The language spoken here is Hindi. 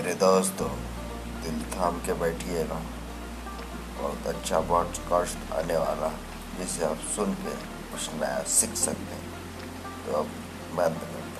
मेरे दोस्तों, दिल थाम के बैठिएगा, बहुत अच्छा पॉडकास्ट आने वाला जिसे आप सुन के कुछ नया सीख सकते हैं। तो अब बंद करते हैं।